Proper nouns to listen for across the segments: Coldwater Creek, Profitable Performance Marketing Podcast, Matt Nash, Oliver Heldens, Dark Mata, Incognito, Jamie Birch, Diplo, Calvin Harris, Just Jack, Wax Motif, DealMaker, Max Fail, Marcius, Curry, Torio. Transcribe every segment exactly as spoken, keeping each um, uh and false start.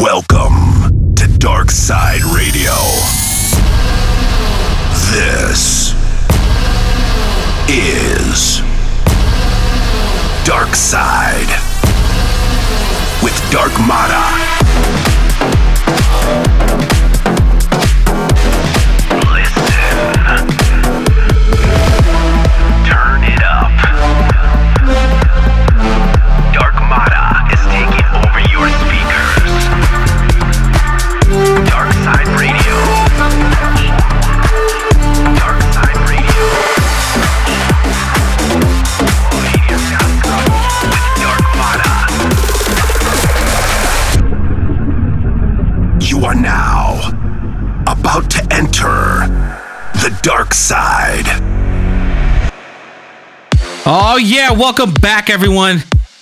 Welcome to Dark Side Radio. This is Dark Side with Dark Mata. Dark Side. Oh yeah, welcome back everyone.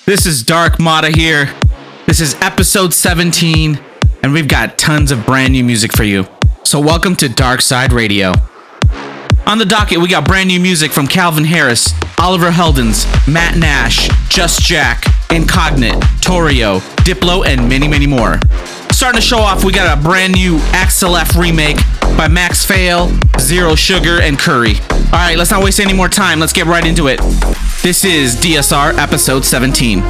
This is Dark Mata here. This is episode seventeen, and we've got tons of brand new music for you. So welcome to Dark Side Radio. On the docket, we got brand new music from Calvin Harris, Oliver Heldens, Matt Nash, Just Jack, Incognito, Torio, Diplo, and many, many more. Starting the show off, we got a brand new Axel F remake by Max Fail, Zero Sugar, and Curry. All right, let's not waste any more time. Let's get right into it. This is D S R episode seventeen.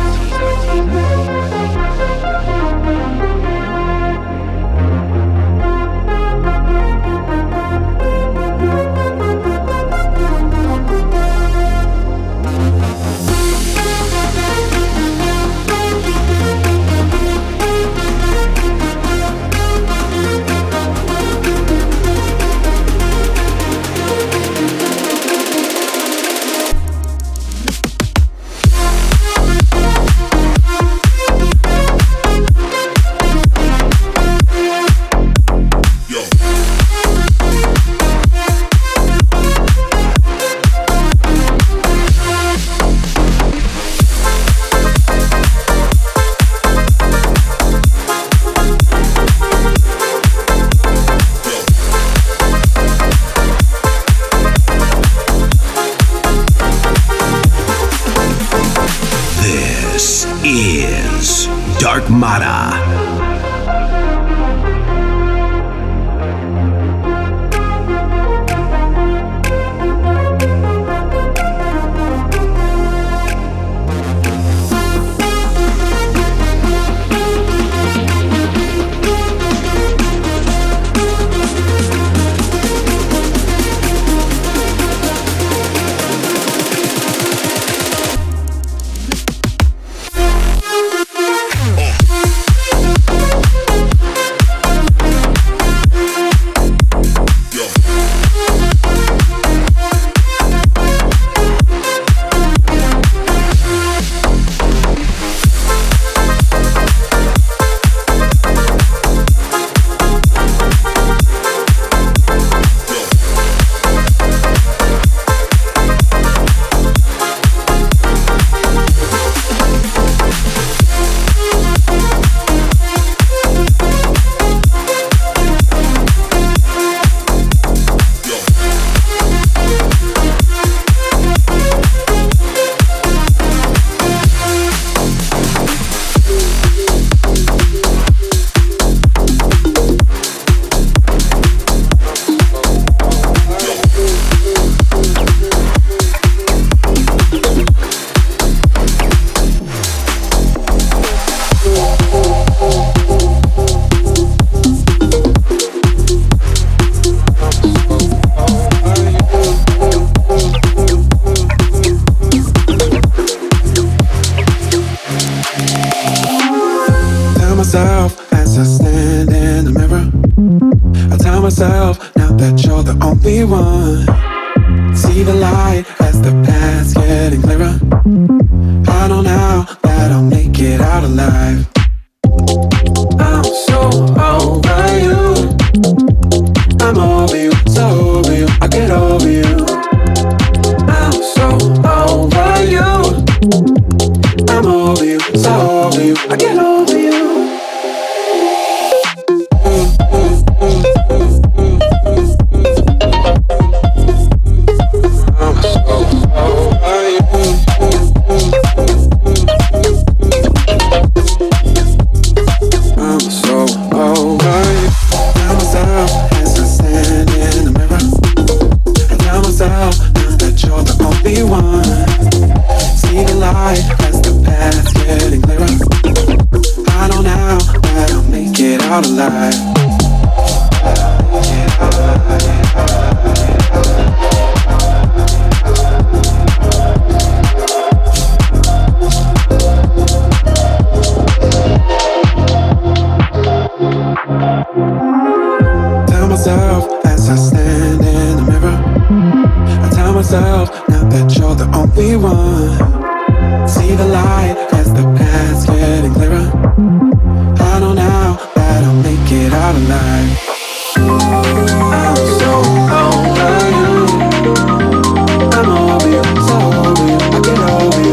out alive. Get out alive. Get out alive. Get out alive. Tell myself as I stand in the mirror, I tell myself now that you're the only one. See the light as the path's getting clearer. I know now that I'll make it out alive. I'm so over you, I'm over you, so over you, I get over you.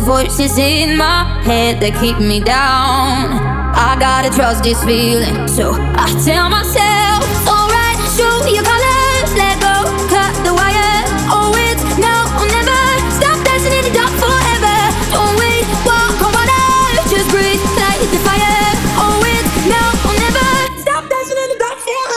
Voices in my head that keep me down. I gotta trust this feeling, so I tell myself, alright, show your colors, let go, cut the wire. Oh, it's now or never. Stop dancing in the dark forever. Don't wait, walk on water. Just breathe, light the fire. Oh, it's now or never. Stop dancing in the dark forever.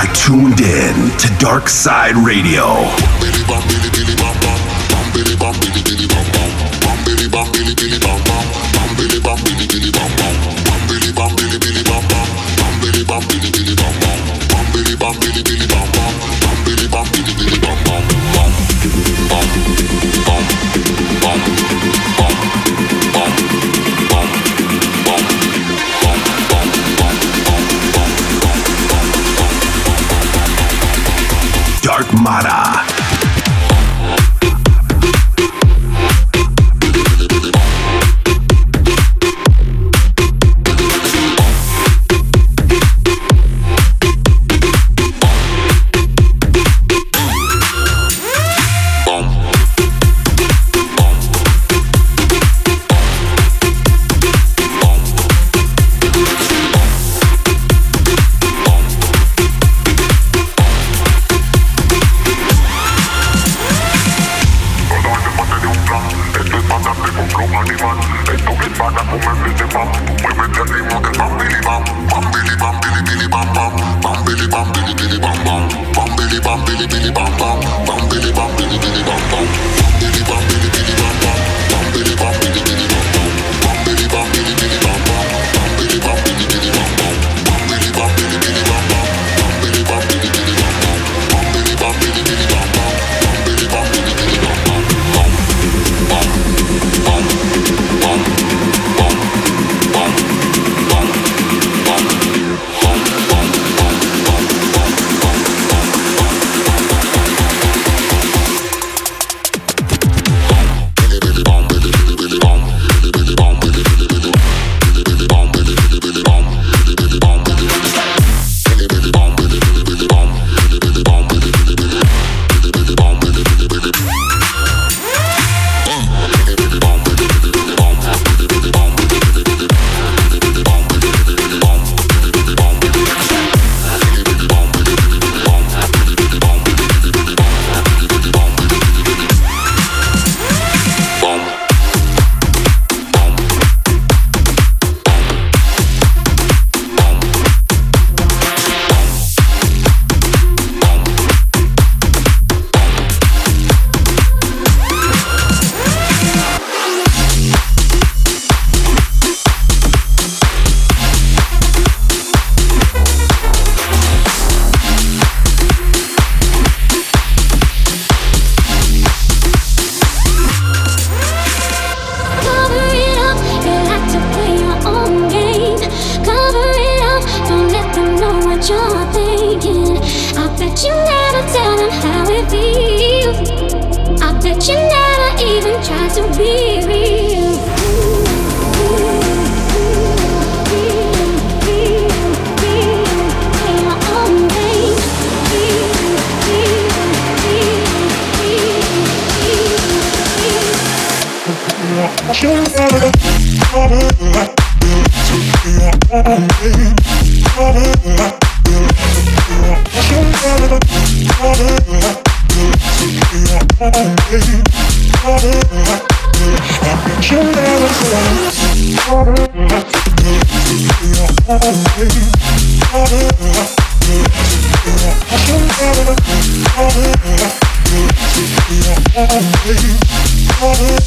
I tuned in to Dark Side Radio. Dark Mara. I'm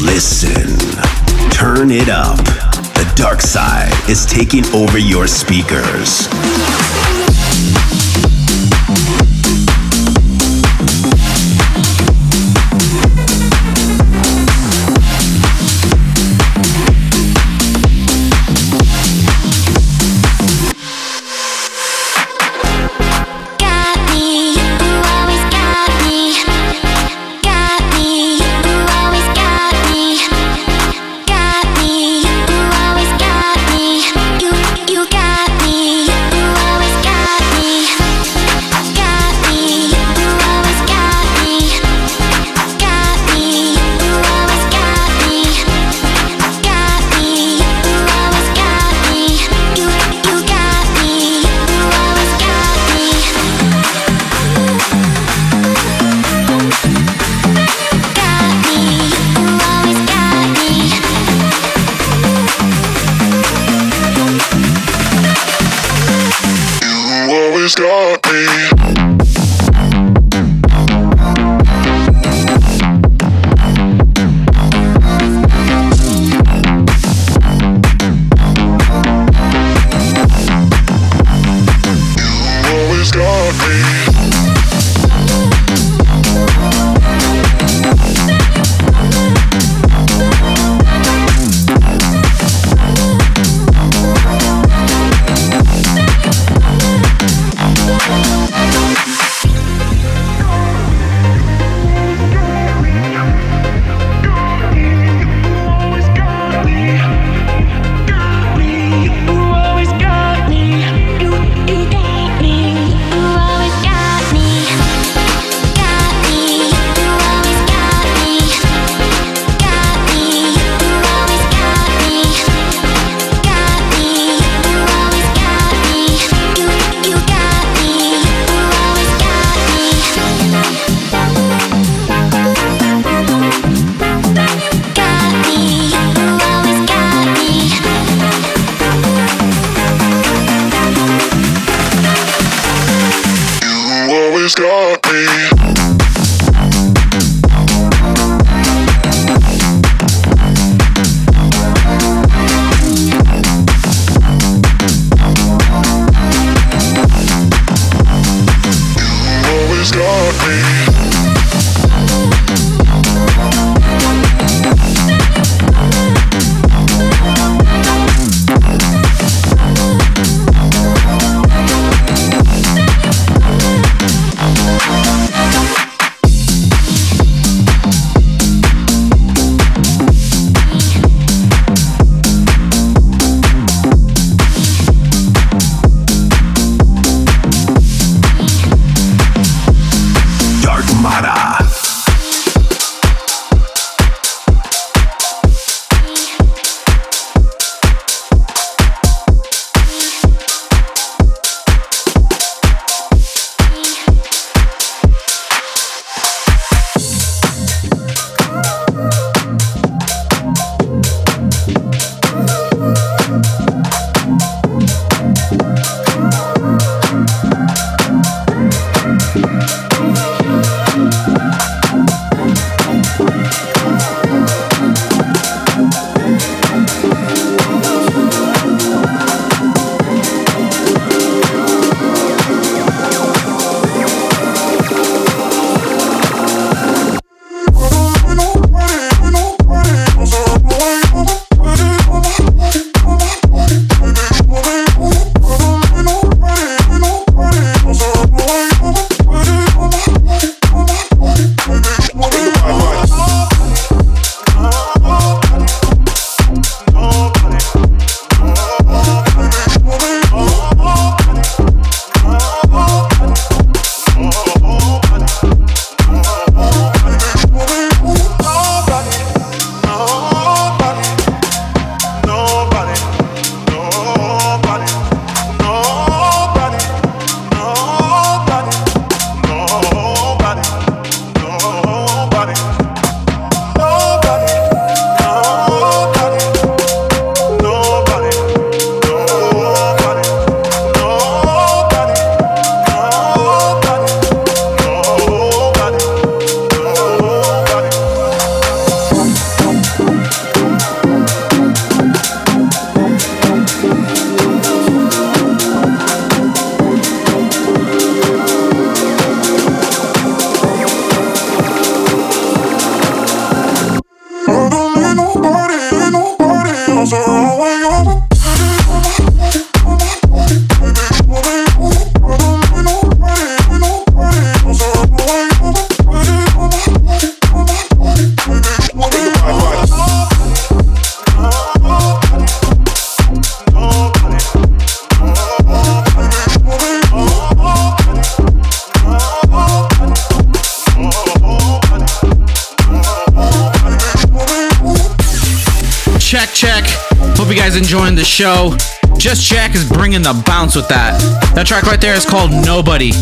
Listen, turn it up. The dark side is taking over your speakers. guys enjoying the show. Just Jack is bringing the bounce with that. That track right there is called Nobody.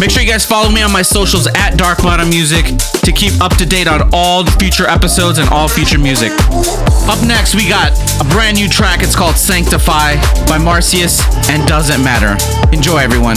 Make sure you guys follow me on my socials at Dark Mata Music to keep up to date on all the future episodes and all future music. Up next, we got a brand new track. It's called Sanctify by Marcius and Doesn't Matter. Enjoy, everyone.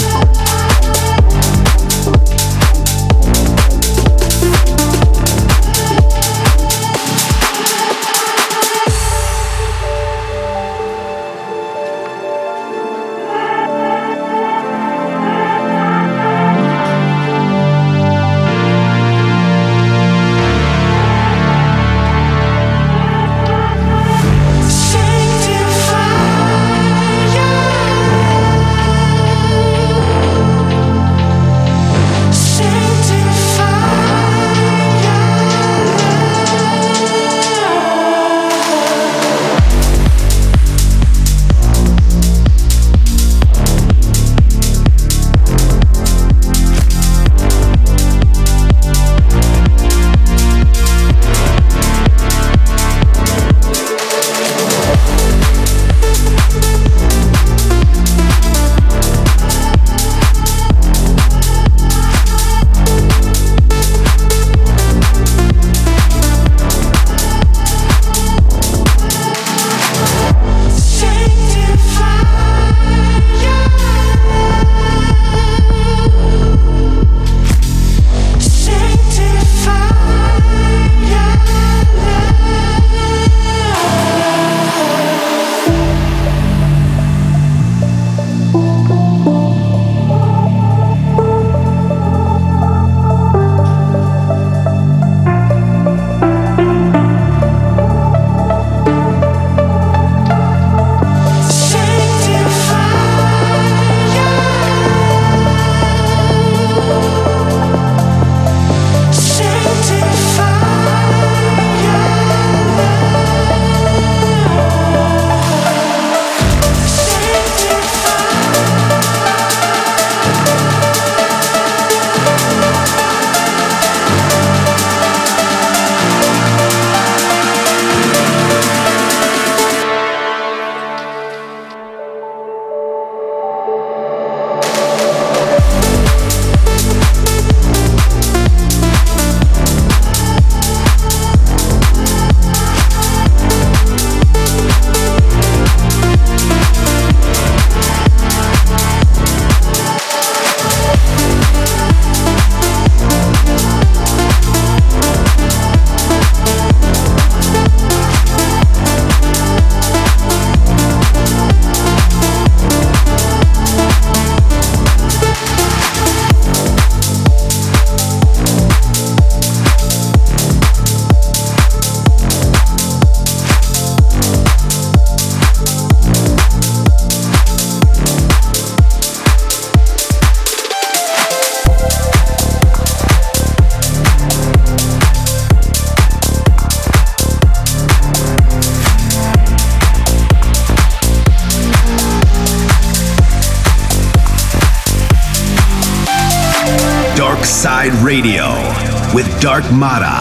Radio with Dark Mata.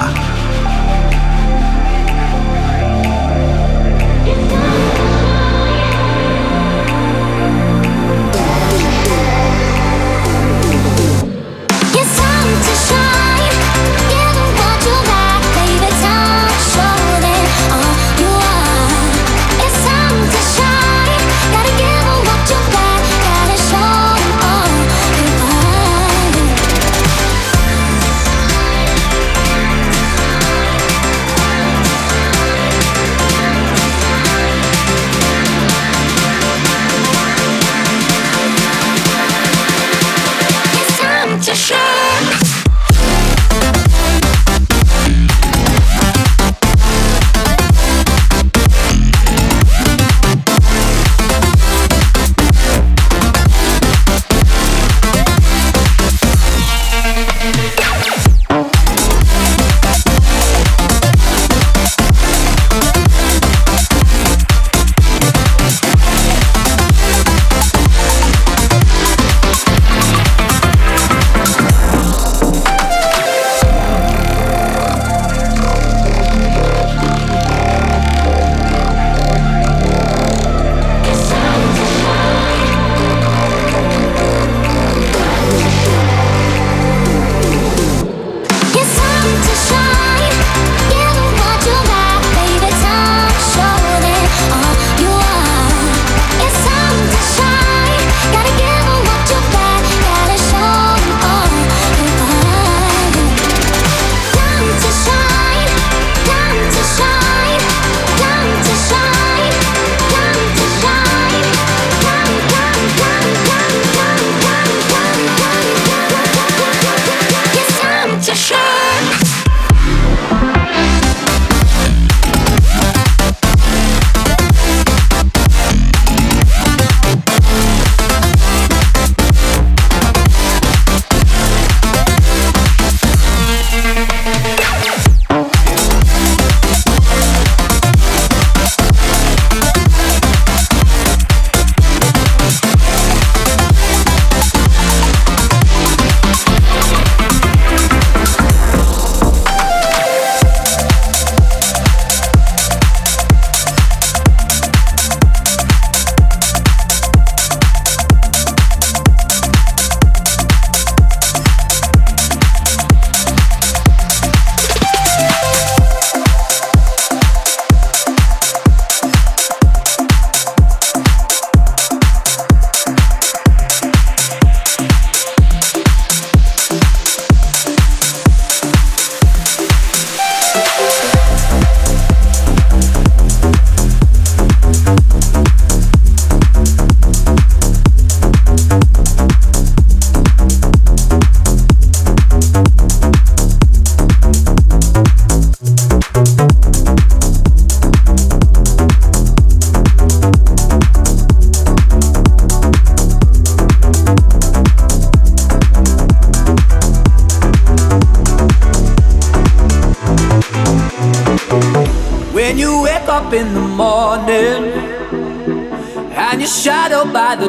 up in the morning, and you're shadowed by the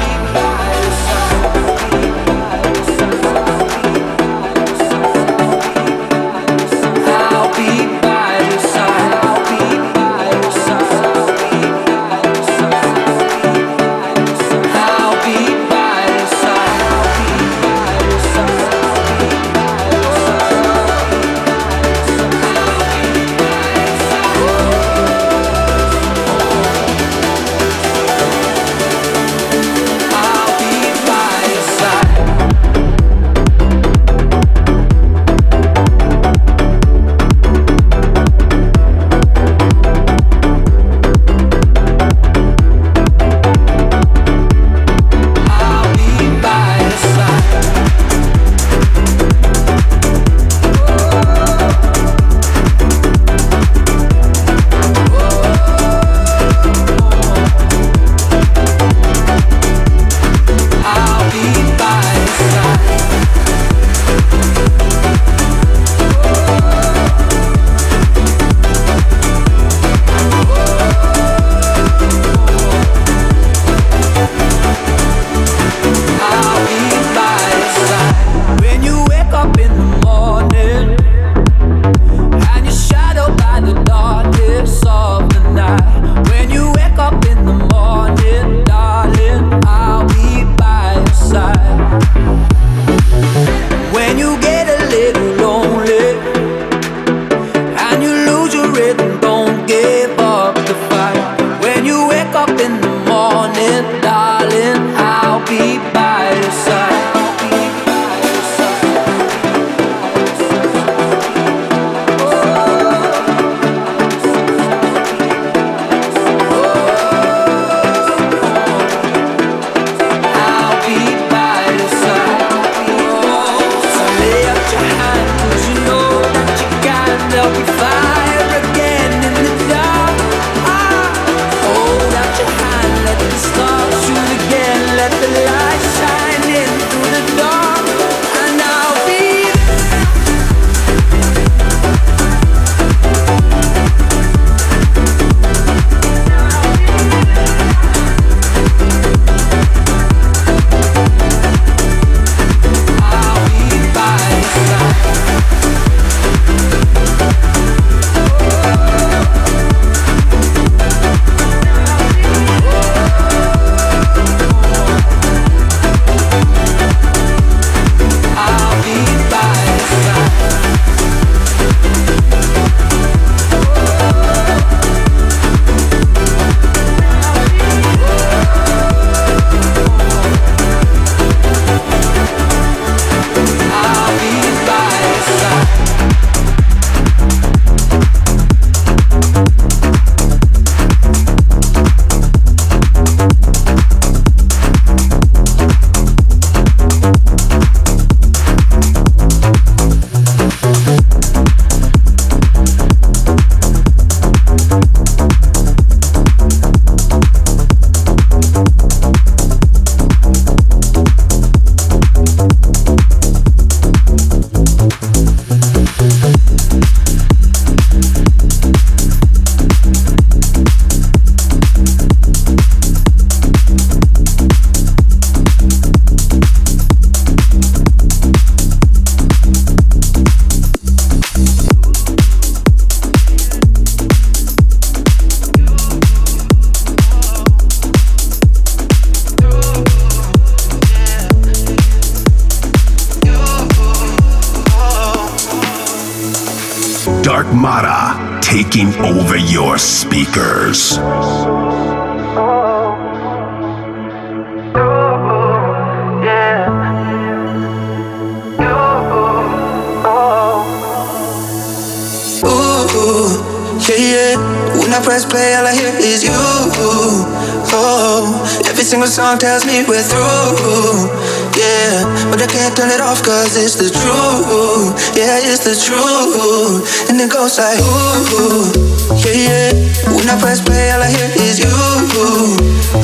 yeah. But I can't turn it off cause it's the truth. Yeah, it's the truth. And it goes like, ooh, yeah, yeah. When I press play, all I hear is you.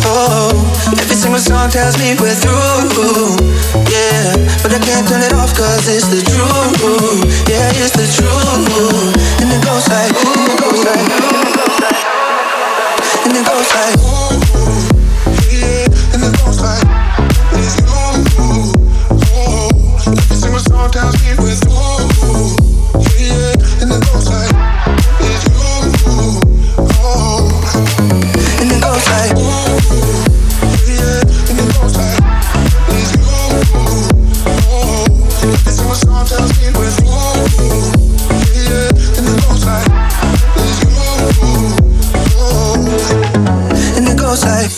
Oh, every single song tells me we're through. Yeah, but I can't turn it off cause it's the truth. Yeah, it's the truth. And it goes like, ooh, it goes like, ooh. And it goes like, ooh, yeah. And it goes like, sometimes we with you, yeah, and it goes like, it's you, oh, and it goes like, yeah, and it goes like, it's you, oh, it's you, sometimes we with you, yeah, and it goes like, it's you, oh, and it goes like.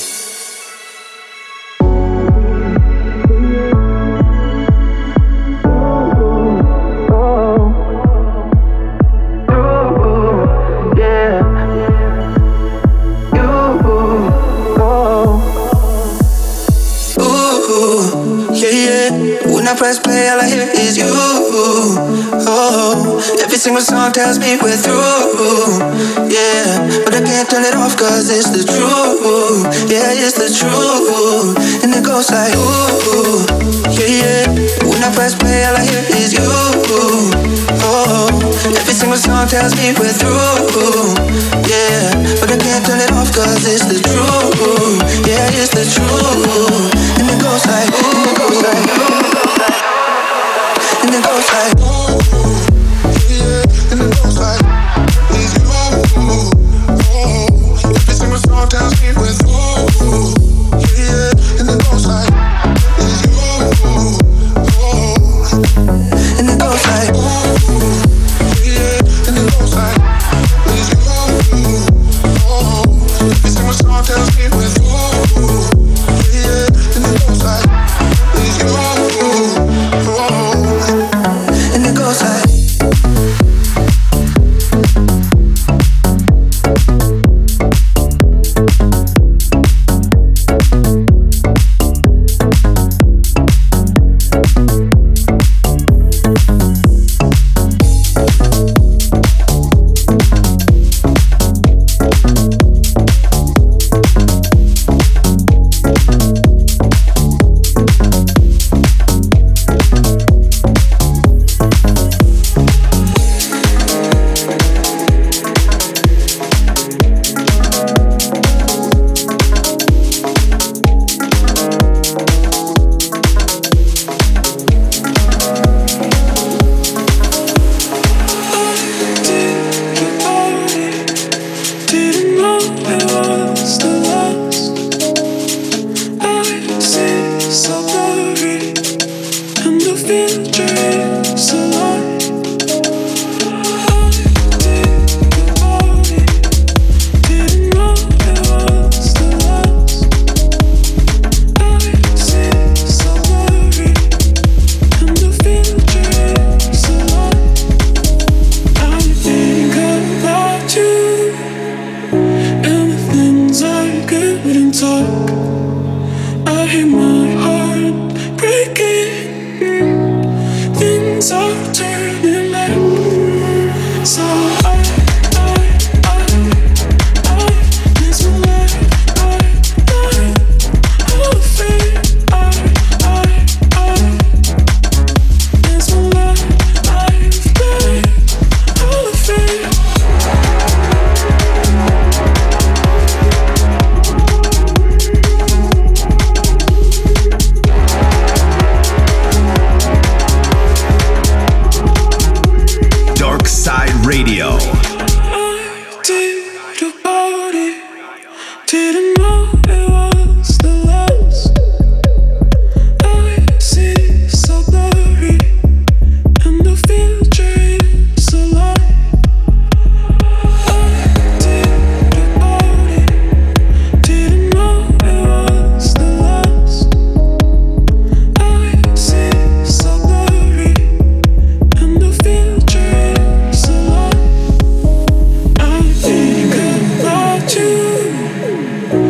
Every single song tells me we're through, yeah, but I can't turn it off cause it's the truth, yeah, it's the truth, and it goes like, ooh, yeah, yeah, when I press play all I hear is you, oh, every single song tells me we're through, yeah, but I can't turn it off cause it's the truth, yeah, it's the truth, and it goes like, ooh, it goes like, ooh, and it goes like, ooh. And it goes like, it's you, oh, every single song tells me we're through, yeah, and it goes like, it's you, oh, and it goes like, ooh, yeah, and it goes like, it's you, oh, every single song tells me we're through, yeah, and it goes like, it's you, oh, and it goes like. Ooh.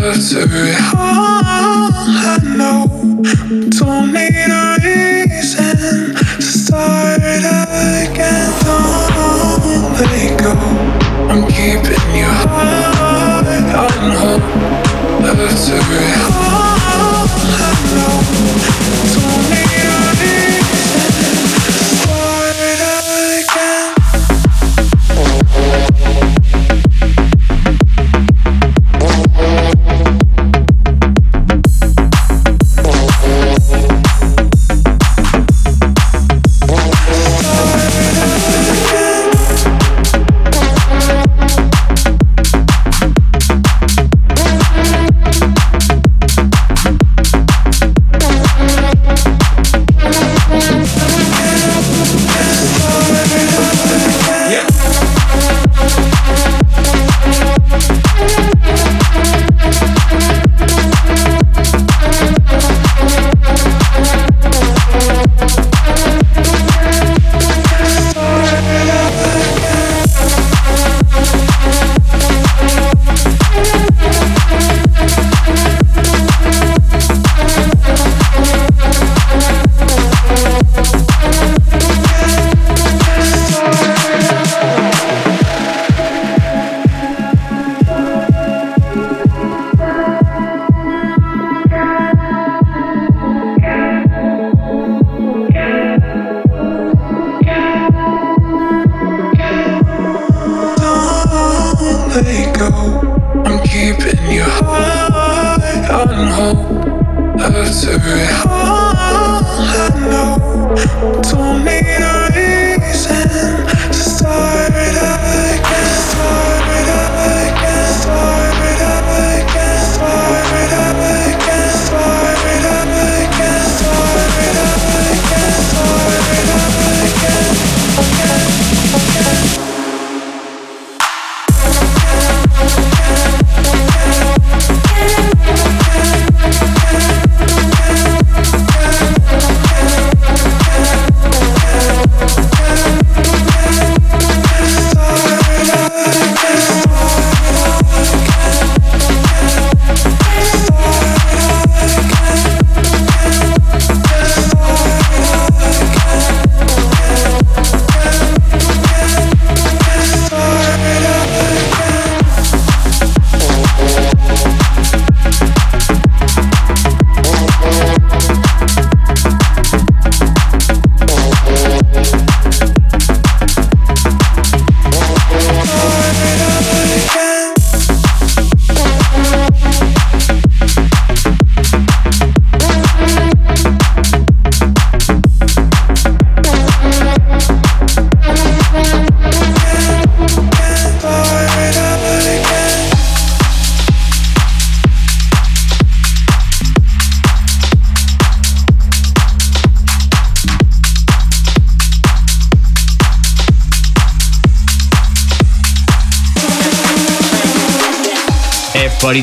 mystery. All I know, don't need a reason to start again. Don't let go, I'm keeping your heart on hold. Mystery. All I know, don't need a reason to start again.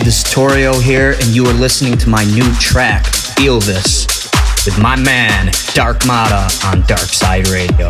This is Torio here, and you are listening to my new track, Feel This, with my man, Dark Mata, on Dark Side Radio.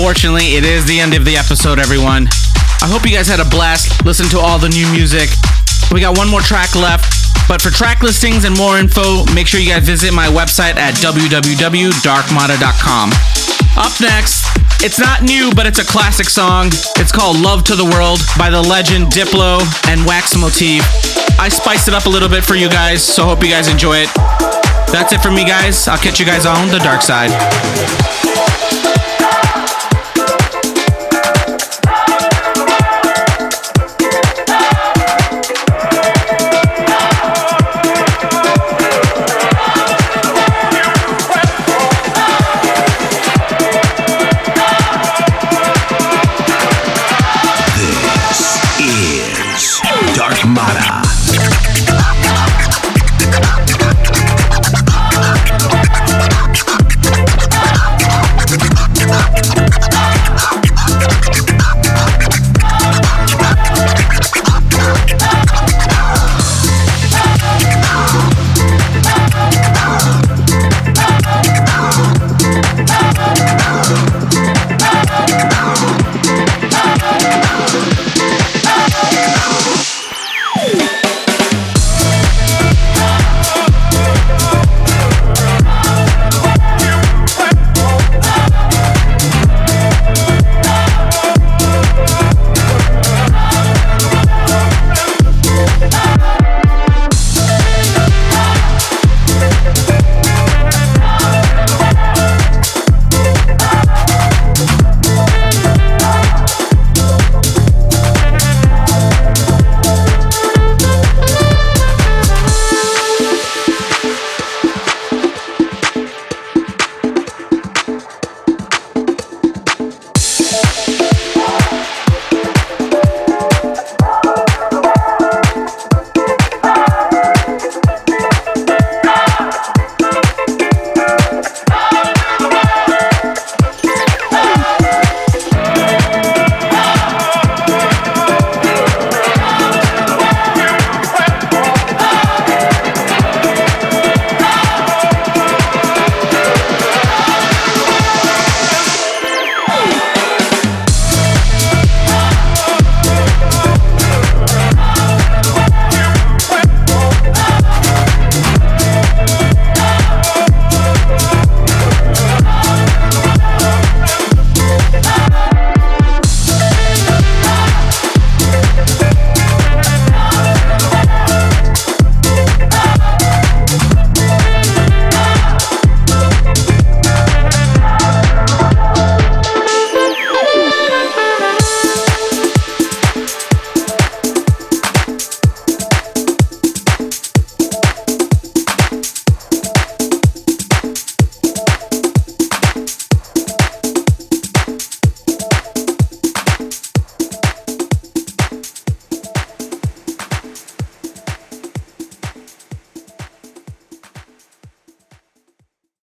Unfortunately, it is the end of the episode, everyone. I hope you guys had a blast. Listen to all the new music. We got one more track left. But for track listings and more info, make sure you guys visit my website at w w w dot dark mata dot com. Up next, it's not new, but it's a classic song. It's called Love to the World by the legend Diplo and Wax Motif. I spiced it up a little bit for you guys, so hope you guys enjoy it. That's it for me, guys. I'll catch you guys on the dark side.